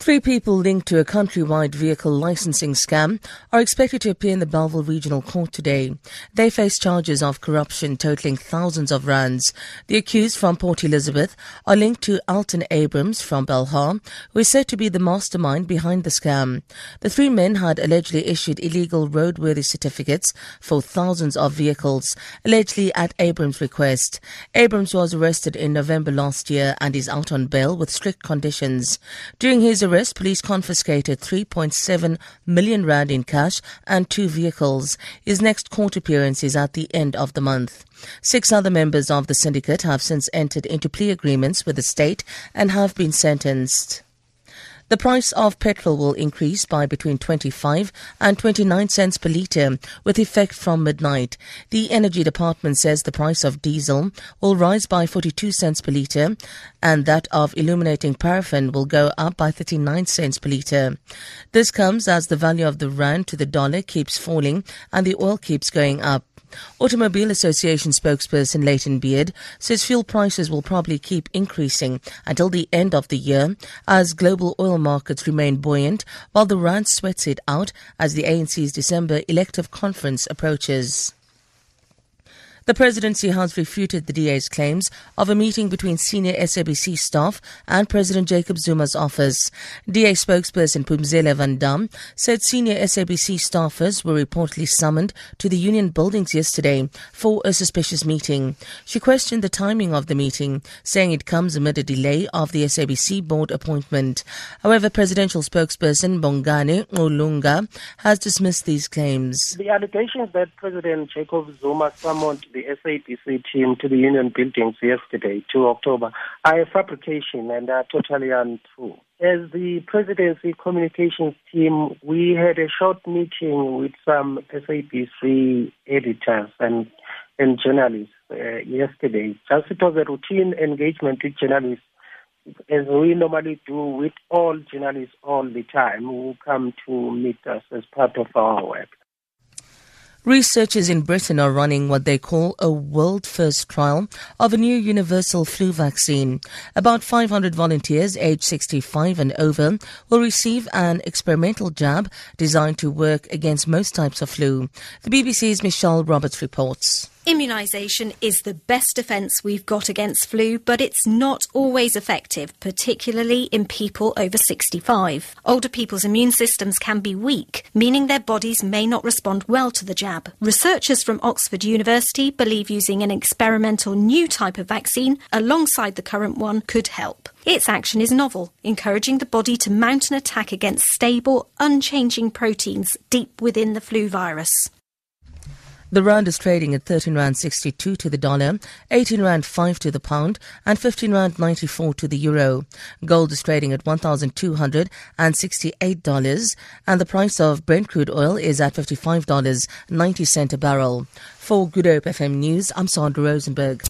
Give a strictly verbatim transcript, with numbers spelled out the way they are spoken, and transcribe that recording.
Three people linked to a countrywide vehicle licensing scam are expected to appear in the Bellville Regional Court today. They face charges of corruption totaling thousands of rands. The accused from Port Elizabeth are linked to Alton Abrams from Belhar, who is said to be the mastermind behind the scam. The three men had allegedly issued illegal roadworthy certificates for thousands of vehicles, allegedly at Abrams' request. Abrams was arrested in November last year and is out on bail with strict conditions. During his arrest, police confiscated three point seven million rand in cash and two vehicles. His next court appearance is at the end of the month. Six other members of the syndicate have since entered into plea agreements with the state and have been sentenced. The price of petrol will increase by between twenty-five and twenty-nine cents per litre, with effect from midnight. The Energy Department says the price of diesel will rise by forty-two cents per litre and that of illuminating paraffin will go up by thirty-nine cents per litre. This comes as the value of the rand to the dollar keeps falling and the oil keeps going up. Automobile Association spokesperson Leighton Beard says fuel prices will probably keep increasing until the end of the year as global oil markets remain buoyant while the rand sweats it out as the A N C's December elective conference approaches. The presidency has refuted the D A's claims of a meeting between senior S A B C staff and President Jacob Zuma's office. D A spokesperson Pumzele Van Damme said senior S A B C staffers were reportedly summoned to the union buildings yesterday for a suspicious meeting. She questioned the timing of the meeting, saying it comes amid a delay of the S A B C board appointment. However, presidential spokesperson Bongani Mlunga has dismissed these claims. The allegations that President Jacob Zuma summoned the S A B C team to the union buildings yesterday, the second of October, are a fabrication and are totally untrue. As the presidency communications team, we had a short meeting with some S A B C editors and, and journalists uh, yesterday. Just it was a routine engagement with journalists, as we normally do with all journalists all the time who come to meet us as part of our work. Researchers in Britain are running what they call a world-first trial of a new universal flu vaccine. About five hundred volunteers aged sixty-five and over will receive an experimental jab designed to work against most types of flu. The B B C's Michelle Roberts reports. Immunisation is the best defence we've got against flu, but it's not always effective, particularly in people over sixty-five. Older people's immune systems can be weak, meaning their bodies may not respond well to the jab. Researchers from Oxford University believe using an experimental new type of vaccine alongside the current one could help. Its action is novel, encouraging the body to mount an attack against stable, unchanging proteins deep within the flu virus. The rand is trading at thirteen rand sixty-two to the dollar, eighteen rand five to the pound and fifteen rand ninety-four to the euro. Gold is trading at one thousand two hundred sixty-eight dollars and the price of Brent crude oil is at fifty-five dollars ninety cents a barrel. For Good Hope F M News, I'm Sandra Rosenberg.